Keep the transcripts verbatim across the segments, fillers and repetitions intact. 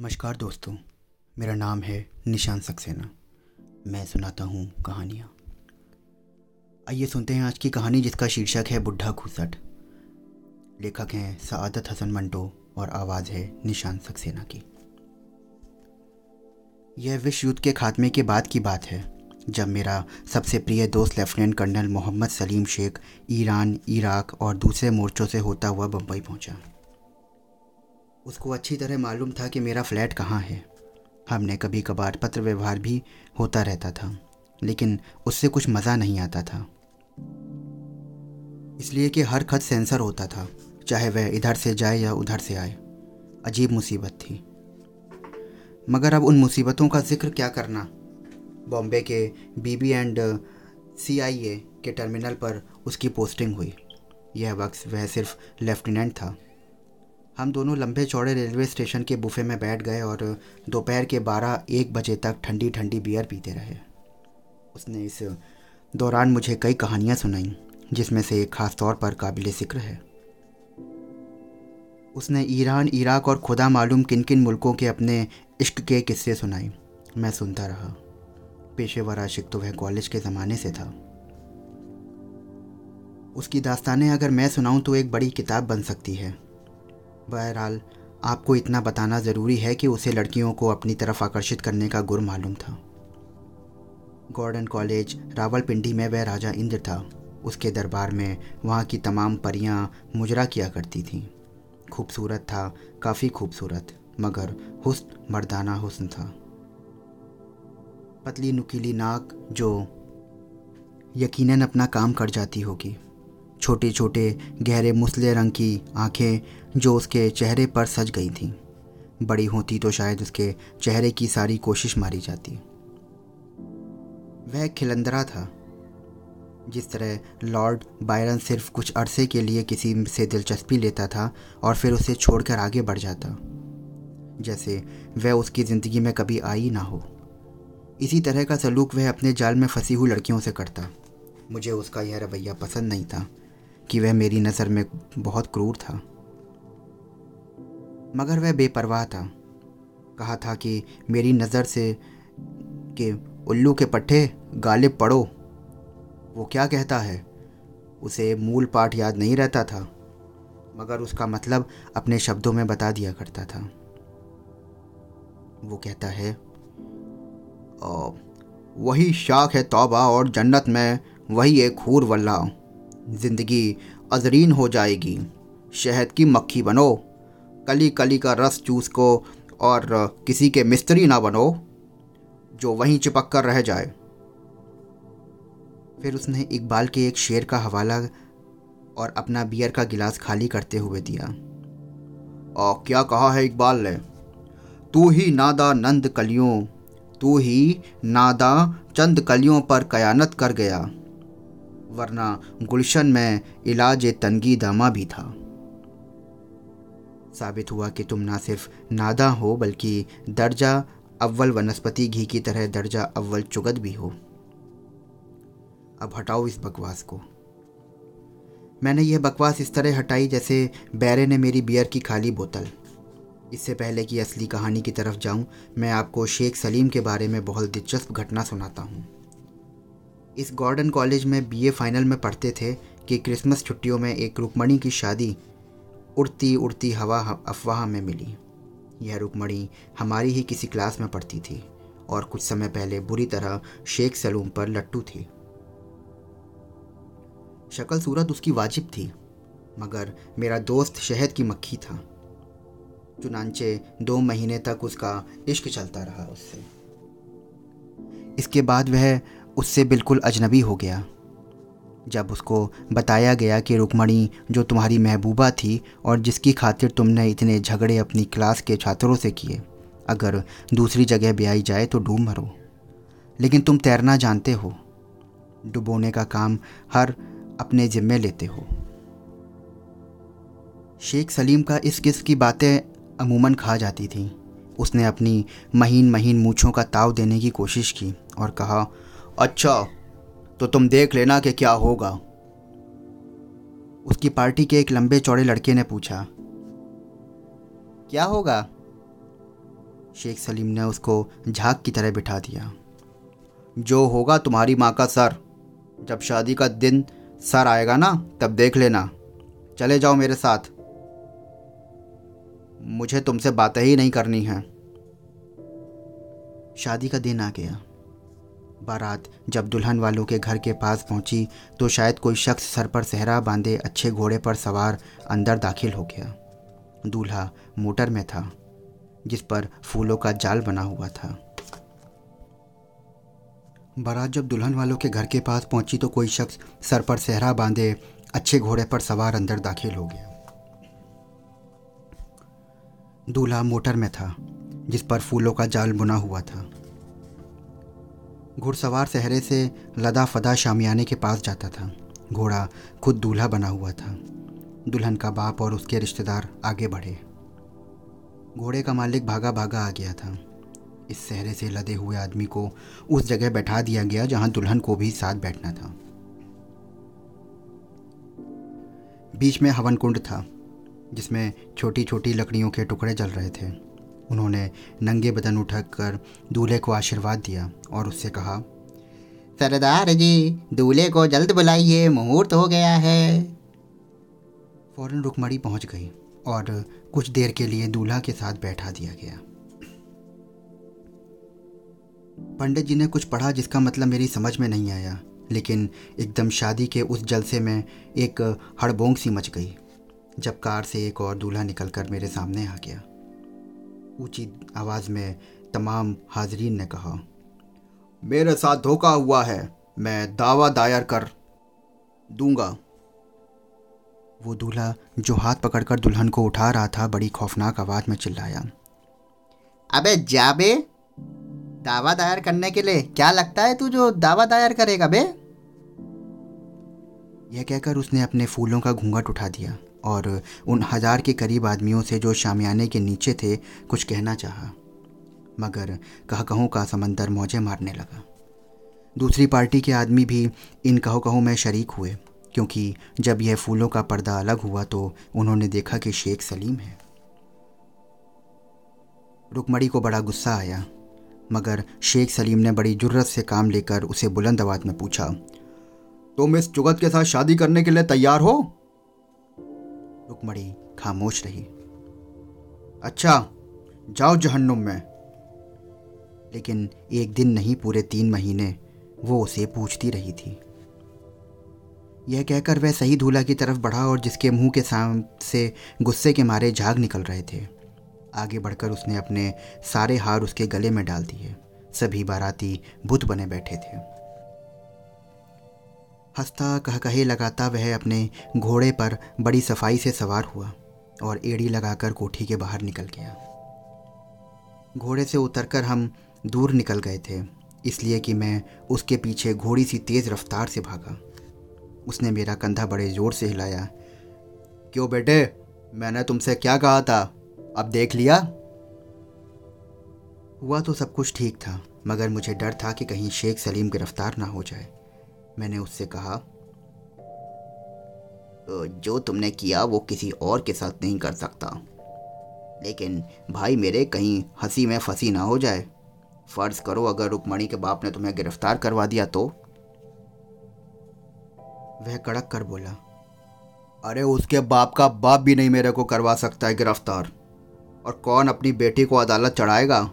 नमस्कार दोस्तों, मेरा नाम है निशान सक्सेना। मैं सुनाता हूँ कहानियाँ। आइए सुनते हैं आज की कहानी, जिसका शीर्षक है बुड्ढा खुसट। लेखक हैं सआदत हसन मंटो और आवाज़ है निशान सक्सेना की। यह विश्व युद्ध के खात्मे के बाद की बात है, जब मेरा सबसे प्रिय दोस्त lieutenant colonel Mohammad Salim Sheikh Iran, Iraq और दूसरे मोर्चों से होता हुआ बम्बई पहुँचा। उसको अच्छी तरह मालूम था कि मेरा फ्लैट कहाँ है। हमने कभी कभार पत्र व्यवहार भी होता रहता था, लेकिन उससे कुछ मज़ा नहीं आता था, इसलिए कि हर खत सेंसर होता था, चाहे वह इधर से जाए या उधर से आए। अजीब मुसीबत थी, मगर अब उन मुसीबतों का जिक्र क्या करना। बॉम्बे के बीबी एंड सीआईए के टर्मिनल पर उसकी पोस्टिंग हुई। यह वक्त वह सिर्फ लेफ्टिनेंट था। हम दोनों लंबे चौड़े रेलवे स्टेशन के बुफे में बैठ गए और दोपहर के बारह एक बजे तक ठंडी ठंडी बियर पीते रहे। उसने इस दौरान मुझे कई कहानियाँ सुनाईं, जिसमें से एक ख़ास तौर पर काबिल ज़िक्र है। उसने ईरान, इराक और खुदा मालूम किन किन मुल्कों के अपने इश्क के किस्से सुनाए। मैं सुनता रहा। पेशेवर आशिक तो वह कॉलेज के ज़माने से था। उसकी दास्तानें अगर मैं सुनाऊँ तो एक बड़ी किताब बन सकती है। बहरहाल, आपको इतना बताना ज़रूरी है कि उसे लड़कियों को अपनी तरफ आकर्षित करने का गुर मालूम था। गॉर्डन कॉलेज रावलपिंडी में वह राजा इंद्र था। उसके दरबार में वहाँ की तमाम परियाँ मुजरा किया करती थीं। खूबसूरत था, काफ़ी खूबसूरत, मगर हुस्न मर्दाना हुस्न था। पतली नुकीली नाक जो यकीनन अपना काम कर जाती होगी, छोटे छोटे गहरे मुसले रंग की आंखें जो उसके चेहरे पर सज गई थीं। बड़ी होती तो शायद उसके चेहरे की सारी कोशिश मारी जाती। वह खिलंदरा था। जिस तरह लॉर्ड बायरन सिर्फ कुछ अरसे के लिए किसी से दिलचस्पी लेता था और फिर उसे छोड़कर आगे बढ़ जाता, जैसे वह उसकी ज़िंदगी में कभी आई ना हो, इसी तरह का सलूक वह अपने जाल में फंसी हुई लड़कियों से करता। मुझे उसका यह रवैया पसंद नहीं था कि वह मेरी नज़र में बहुत क्रूर था, मगर वह बेपरवाह था। कहा था कि मेरी नज़र से कि उल्लू के पट्टे गालिब पढ़ो। वो क्या कहता है, उसे मूल पाठ याद नहीं रहता था, मगर उसका मतलब अपने शब्दों में बता दिया करता था। वो कहता है, वही शाख है तौबा और जन्नत में वही एक हूर वल्ला। ज़िंदगी अजरीन हो जाएगी, शहद की मक्खी बनो, कली कली का रस चूस को और किसी के मिस्त्री ना बनो जो वहीं चिपक कर रह जाए। फिर उसने इकबाल के एक शेर का हवाला और अपना बियर का गिलास खाली करते हुए दिया। और क्या कहा है इकबाल ने, तू ही नादा नंद कलियों, तू ही नादा चंद कलियों पर कयानत कर गया, वरना गुलशन में इलाज तंगी दामा भी था। साबित हुआ कि तुम ना सिर्फ नादा हो, बल्कि दर्जा अव्वल वनस्पति घी की तरह दर्जा अव्वल चुगत भी हो। अब हटाओ इस बकवास को। मैंने यह बकवास इस तरह हटाई जैसे बैरे ने मेरी बियर की खाली बोतल। इससे पहले कि असली कहानी की तरफ जाऊं, मैं आपको शेख सलीम के बारे में बहुत दिलचस्प घटना सुनाता हूं। इस गॉर्डन कॉलेज में बीए फाइनल में पढ़ते थे कि क्रिसमस छुट्टियों में एक रुक्मणी की शादी उड़ती उड़ती हवा अफवाह में मिली। यह रुक्मणी हमारी ही किसी क्लास में पढ़ती थी और कुछ समय पहले बुरी तरह शेख सलूम पर लट्टू थी। शक्ल सूरत उसकी वाजिब थी, मगर मेरा दोस्त शहद की मक्खी था। चुनांचे दो महीने तक उसका इश्क चलता रहा उससे। इसके बाद वह उससे बिल्कुल अजनबी हो गया। जब उसको बताया गया कि रुक्मणी जो तुम्हारी महबूबा थी और जिसकी खातिर तुमने इतने झगड़े अपनी क्लास के छात्रों से किए, अगर दूसरी जगह ब्याई जाए तो डूब मरो, लेकिन तुम तैरना जानते हो, डुबोने का काम हर अपने ज़िम्मे लेते हो। शेख सलीम का इस किस्म की बातें अमूमन खा जाती थीं। उसने अपनी महीन महीन मूँछों का ताव देने की कोशिश की और कहा, अच्छा तो तुम देख लेना कि क्या होगा। उसकी पार्टी के एक लंबे चौड़े लड़के ने पूछा, क्या होगा? शेख सलीम ने उसको झाग की तरह बिठा दिया। जो होगा तुम्हारी माँ का सर, जब शादी का दिन सर आएगा ना तब देख लेना। चले जाओ मेरे साथ, मुझे तुमसे बातें ही नहीं करनी है। शादी का दिन आ गया। बारात जब दुल्हन वालों के घर के पास पहुंची तो शायद कोई शख्स सर पर सेहरा बांधे अच्छे घोड़े पर सवार अंदर दाखिल हो गया। दूल्हा मोटर में था जिस पर फूलों का जाल बना हुआ था। बारात जब दुल्हन वालों के घर के पास पहुंची तो कोई शख्स सर पर सेहरा बांधे अच्छे घोड़े पर सवार अंदर दाखिल हो गया। दूल्हा मोटर में था जिस पर फूलों का जाल बुना हुआ था। घुड़सवार सहरे से लदा फदा शामियाने के पास जाता था। घोड़ा खुद दूल्हा बना हुआ था। दुल्हन का बाप और उसके रिश्तेदार आगे बढ़े। घोड़े का मालिक भागा भागा आ गया था। इस सहरे से लदे हुए आदमी को उस जगह बैठा दिया गया जहां दुल्हन को भी साथ बैठना था। बीच में हवन कुंड था जिसमें छोटी छोटी लकड़ियों के टुकड़े जल रहे थे। उन्होंने नंगे बदन उठाकर दूल्हे को आशीर्वाद दिया और उससे कहा, सरदार जी दूल्हे को जल्द बुलाइए, मुहूर्त हो गया है। फौरन रुक्मणी पहुंच गई और कुछ देर के लिए दूल्हा के साथ बैठा दिया गया। पंडित जी ने कुछ पढ़ा जिसका मतलब मेरी समझ में नहीं आया, लेकिन एकदम शादी के उस जलसे में एक हड़बोंग सी मच गई जब कार से एक और दूल्हा निकलकर मेरे सामने आ गया। ऊंची आवाज़ में तमाम हाजरीन ने कहा, मेरे साथ धोखा हुआ है, मैं दावा दायर कर दूंगा। वो दूल्हा जो हाथ पकड़कर दुल्हन को उठा रहा था बड़ी खौफनाक आवाज़ में चिल्लाया, अबे जा बे, दावा दायर करने के लिए क्या लगता है तू जो दावा दायर करेगा बे। यह कहकर उसने अपने फूलों का घूंघट उठा दिया और उन हजार के करीब आदमियों से जो शामियाने के नीचे थे कुछ कहना चाहा, मगर कहकहों का समंदर मौजे मारने लगा। दूसरी पार्टी के आदमी भी इन कहकहों में शरीक हुए, क्योंकि जब यह फूलों का पर्दा अलग हुआ तो उन्होंने देखा कि शेख सलीम है। रुक्मणी को बड़ा गुस्सा आया, मगर शेख सलीम ने बड़ी जुर्रत से काम लेकर उसे बुलंद आवाज में पूछा, तुम इस चुगत के साथ शादी करने के लिए तैयार हो? रुक्मणी खामोश रही। अच्छा जाओ जहन्नुम में। लेकिन एक दिन नहीं, पूरे तीन महीने वो उसे पूछती रही थी। यह कहकर वह सही दूल्हा की तरफ बढ़ा और जिसके मुंह के सामने से गुस्से के मारे झाग निकल रहे थे। आगे बढ़कर उसने अपने सारे हार उसके गले में डाल दिए। सभी बाराती बुत बने बैठे थे। हंसता कहकहे लगाता वह अपने घोड़े पर बड़ी सफाई से सवार हुआ और एड़ी लगाकर कोठी के बाहर निकल गया। घोड़े से उतरकर हम दूर निकल गए थे, इसलिए कि मैं उसके पीछे घोड़ी सी तेज़ रफ्तार से भागा। उसने मेरा कंधा बड़े ज़ोर से हिलाया। क्यों बेटे, मैंने तुमसे क्या कहा था, अब देख लिया? हुआ तो सब कुछ ठीक था, मगर मुझे डर था कि कहीं शेख सलीम गिरफ्तार ना हो जाए। मैंने उससे कहा, जो तुमने किया वो किसी और के साथ नहीं कर सकता, लेकिन भाई मेरे कहीं हंसी में फंसी ना हो जाए। फर्ज करो अगर रुक्मणी के बाप ने तुम्हें गिरफ्तार करवा दिया तो? वह कड़क कर बोला, अरे उसके बाप का बाप भी नहीं मेरे को करवा सकता है गिरफ्तार, और कौन अपनी बेटी को अदालत चढ़ाएगा?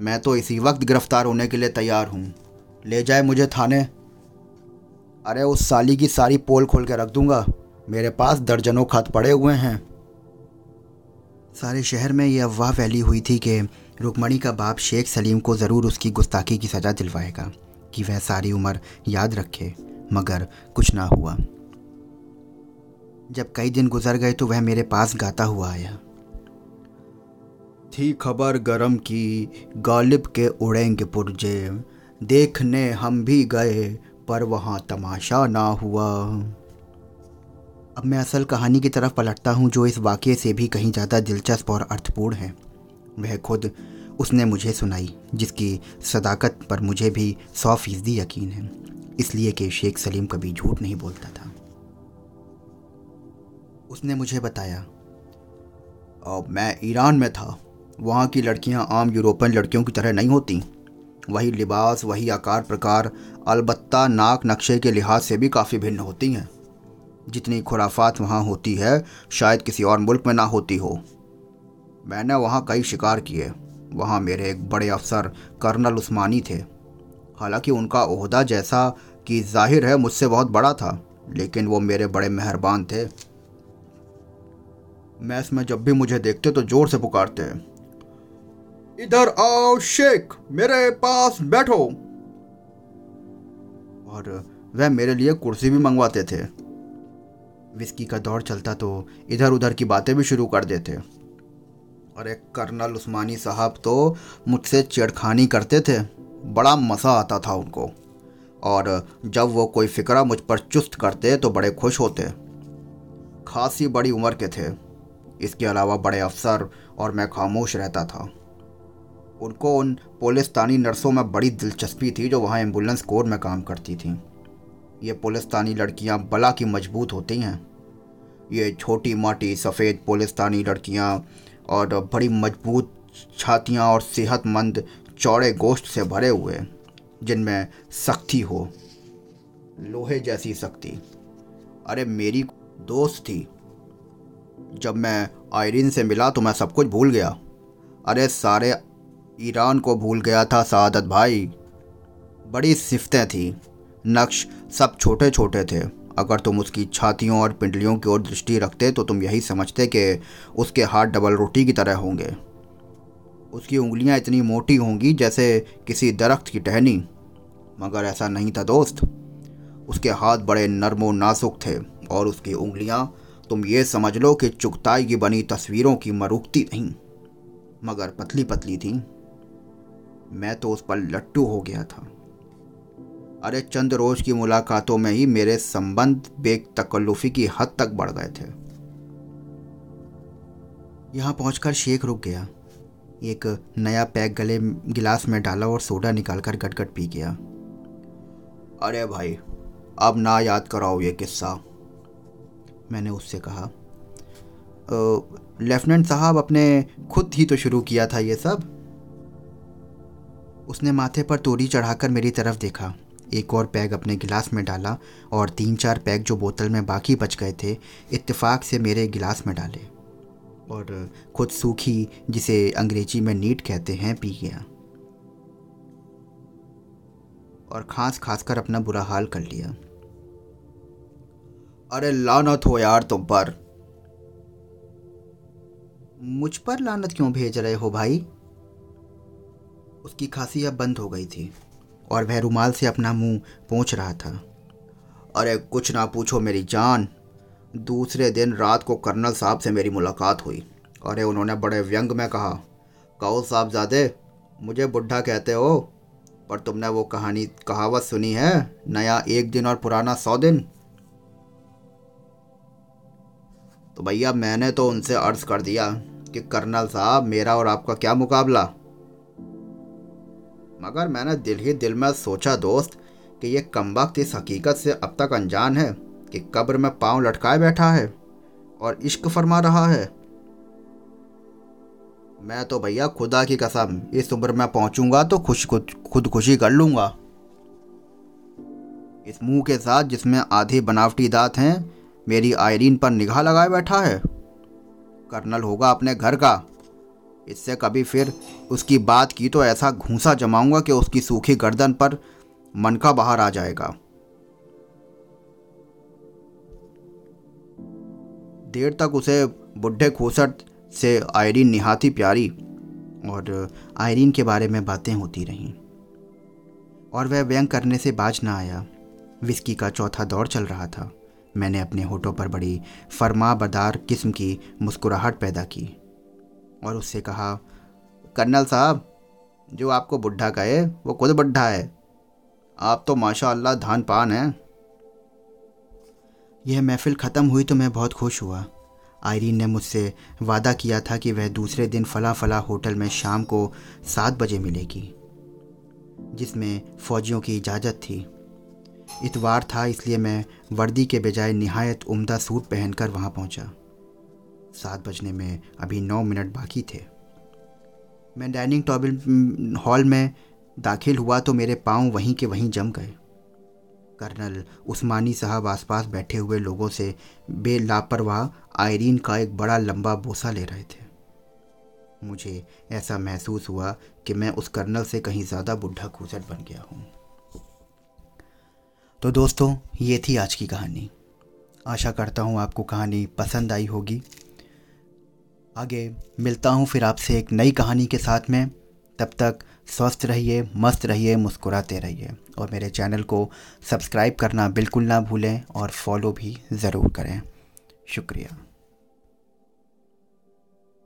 मैं तो इसी वक्त गिरफ्तार होने के लिए तैयार हूँ, ले जाए मुझे थाने। अरे उस साली की सारी पोल खोल के रख दूँगा, मेरे पास दर्जनों खत पड़े हुए हैं। सारे शहर में यह अफवाह फैली हुई थी कि रुक्मणी का बाप शेख सलीम को ज़रूर उसकी गुस्ताखी की सज़ा दिलवाएगा कि वह सारी उम्र याद रखे, मगर कुछ ना हुआ। जब कई दिन गुजर गए तो वह मेरे पास गाता हुआ आया। थी खबर गरम की गालिब के उड़ेंगे पुरजे, देखने हम भी गए पर वहाँ तमाशा ना हुआ। अब मैं असल कहानी की तरफ पलटता हूँ जो इस वाक़े से भी कहीं ज़्यादा दिलचस्प और अर्थपूर्ण है। वह खुद उसने मुझे सुनाई, जिसकी सदाकत पर मुझे भी सौ फीसदी यकीन है, इसलिए कि शेख सलीम कभी झूठ नहीं बोलता था। उसने मुझे बताया, मैं ईरान में था, वहाँ की लड़कियां आम यूरोपियन लड़कियों की तरह नहीं होती। वही लिबास, वही आकार प्रकार, अलबत्ता नाक नक्शे के लिहाज से भी काफ़ी भिन्न होती हैं। जितनी खुराफात वहाँ होती है शायद किसी और मुल्क में ना होती हो। मैंने वहाँ कई शिकार किए। वहाँ मेरे एक बड़े अफसर कर्नल उस्मानी थे। हालांकि उनका ओहदा जैसा कि जाहिर है मुझसे बहुत बड़ा था, लेकिन वो मेरे बड़े मेहरबान थे। मैस में जब भी मुझे देखते तो ज़ोर से पुकारते, इधर आओ शेख, मेरे पास बैठो। और वह मेरे लिए कुर्सी भी मंगवाते थे। विस्की का दौर चलता तो इधर उधर की बातें भी शुरू कर देते। और एक कर्नल उस्मानी साहब तो मुझसे छेड़खानी करते थे। बड़ा मज़ा आता था उनको, और जब वो कोई फिक्रा मुझ पर चुस्त करते तो बड़े खुश होते। खासी बड़ी उम्र के थे। इसके अलावा बड़े अफसर और मैं खामोश रहता था। उनको उन पुलिस्तानी नर्सों में बड़ी दिलचस्पी थी जो वहाँ एम्बुलेंस कोर में काम करती थीं। ये पुलिस्तानी लड़कियाँ बला की मजबूत होती हैं। ये छोटी मोटी सफ़ेद पुलिस्तानी लड़कियाँ और बड़ी मजबूत छातियाँ और सेहतमंद चौड़े गोश्त से भरे हुए, जिनमें सख्ती हो, लोहे जैसी सख्ती। अरे मेरी दोस्त थी। जब मैं आइरीन से मिला तो मैं सब कुछ भूल गया। अरे सारे ईरान को भूल गया था सआदत भाई। बड़ी सिफतें थी, नक्श सब छोटे छोटे थे। अगर तुम उसकी छातियों और पिंडलियों की ओर दृष्टि रखते तो तुम यही समझते कि उसके हाथ डबल रोटी की तरह होंगे। उसकी उंगलियां इतनी मोटी होंगी जैसे किसी दरख्त की टहनी। मगर ऐसा नहीं था दोस्त। उसके हाथ बड़े नरमो नाजुक थे, और उसकी उंगलियां तुम ये समझ लो कि चुगताई की बनी तस्वीरों की मरूखती नहीं, मगर पतली पतली थी। मैं तो उस पर लट्टू हो गया था। अरे चंद रोज़ की मुलाकातों में ही मेरे संबंध बेतकल्लुफ़ी की हद तक बढ़ गए थे। यहाँ पहुँचकर शेख रुक गया। एक नया पैक गले गिलास में डाला और सोडा निकालकर गटगट पी गया। अरे भाई, अब ना याद कराओ ये किस्सा, मैंने उससे कहा। लेफ्टिनेंट साहब, अपने खुद ही तो शुरू किया था ये सब। उसने माथे पर तोड़ी चढ़ाकर मेरी तरफ देखा, एक और पैग अपने गिलास में डाला और तीन चार पैग जो बोतल में बाकी बच गए थे इत्तेफाक से मेरे गिलास में डाले और खुद सूखी, जिसे अंग्रेजी में नीट कहते हैं, पी गया और खांस खांस कर अपना बुरा हाल कर लिया। अरे लानत हो यार तुम पर। मुझ पर लानत क्यों भेज रहे हो भाई? उसकी खांसी अब बंद हो गई थी और वह रुमाल से अपना मुंह पोंछ रहा था। अरे कुछ ना पूछो मेरी जान। दूसरे दिन रात को कर्नल साहब से मेरी मुलाकात हुई। अरे उन्होंने बड़े व्यंग में कहा, कहो साहबजादे, मुझे बुढ़ा कहते हो, पर तुमने वो कहानी कहावत सुनी है, नया एक दिन और पुराना सौ दिन? तो भैया मैंने तो उनसे अर्ज़ कर दिया कि कर्नल साहब, मेरा और आपका क्या मुकाबला। मगर मैंने दिल ही दिल में सोचा दोस्त कि ये कमबख्त इस हकीकत से अब तक अनजान है कि कब्र में पांव लटकाए बैठा है और इश्क फरमा रहा है। मैं तो भैया खुदा की कसम, इस उम्र में पहुंचूंगा तो खुश खुदकुशी कर लूंगा। इस मुंह के साथ जिसमें आधी बनावटी दांत हैं, मेरी आइरीन पर निगाह लगाए बैठा है। कर्नल होगा अपने घर का। इससे कभी फिर उसकी बात की तो ऐसा घूंसा जमाऊंगा कि उसकी सूखी गर्दन पर मनका बाहर आ जाएगा। देर तक उसे बुड्ढे खुसट से आइरीन निहायत ही प्यारी और आइरीन के बारे में बातें होती रहीं, और वह व्यंग करने से बाज ना आया। विस्की का चौथा दौर चल रहा था। मैंने अपने होठों पर बड़ी फरमाबरदार किस्म की मुस्कुराहट पैदा की और उससे कहा, कर्नल साहब, जो आपको बुढ़ा कहे वो खुद बुढ़ा है। आप तो माशाअल्लाह धान पान हैं। यह महफिल ख़त्म हुई तो मैं बहुत खुश हुआ। आइरीन ने मुझसे वादा किया था कि वह दूसरे दिन फ़ला फ़ला होटल में शाम को सात बजे मिलेगी, जिसमें फ़ौजियों की इजाज़त थी। इतवार था, इसलिए मैं वर्दी के बजाय निहायत उम्दा सूट पहनकर वहाँ पहुँचा। सात बजने में अभी नौ मिनट बाकी थे। मैं डाइनिंग टॉबिल हॉल में दाखिल हुआ तो मेरे पाँव वहीं के वहीं जम गए। कर्नल उस्मानी साहब आसपास बैठे हुए लोगों से बेलापरवाह आइरीन का एक बड़ा लंबा बोसा ले रहे थे। मुझे ऐसा महसूस हुआ कि मैं उस कर्नल से कहीं ज़्यादा बुड्ढा खुसट बन गया हूँ। तो दोस्तों, ये थी आज की कहानी। आशा करता हूँ आपको कहानी पसंद आई होगी। आगे मिलता हूँ फिर आपसे एक नई कहानी के साथ में। तब तक स्वस्थ रहिए, मस्त रहिए, मुस्कुराते रहिए और मेरे चैनल को सब्सक्राइब करना बिल्कुल ना भूलें और फॉलो भी ज़रूर करें। शुक्रिया।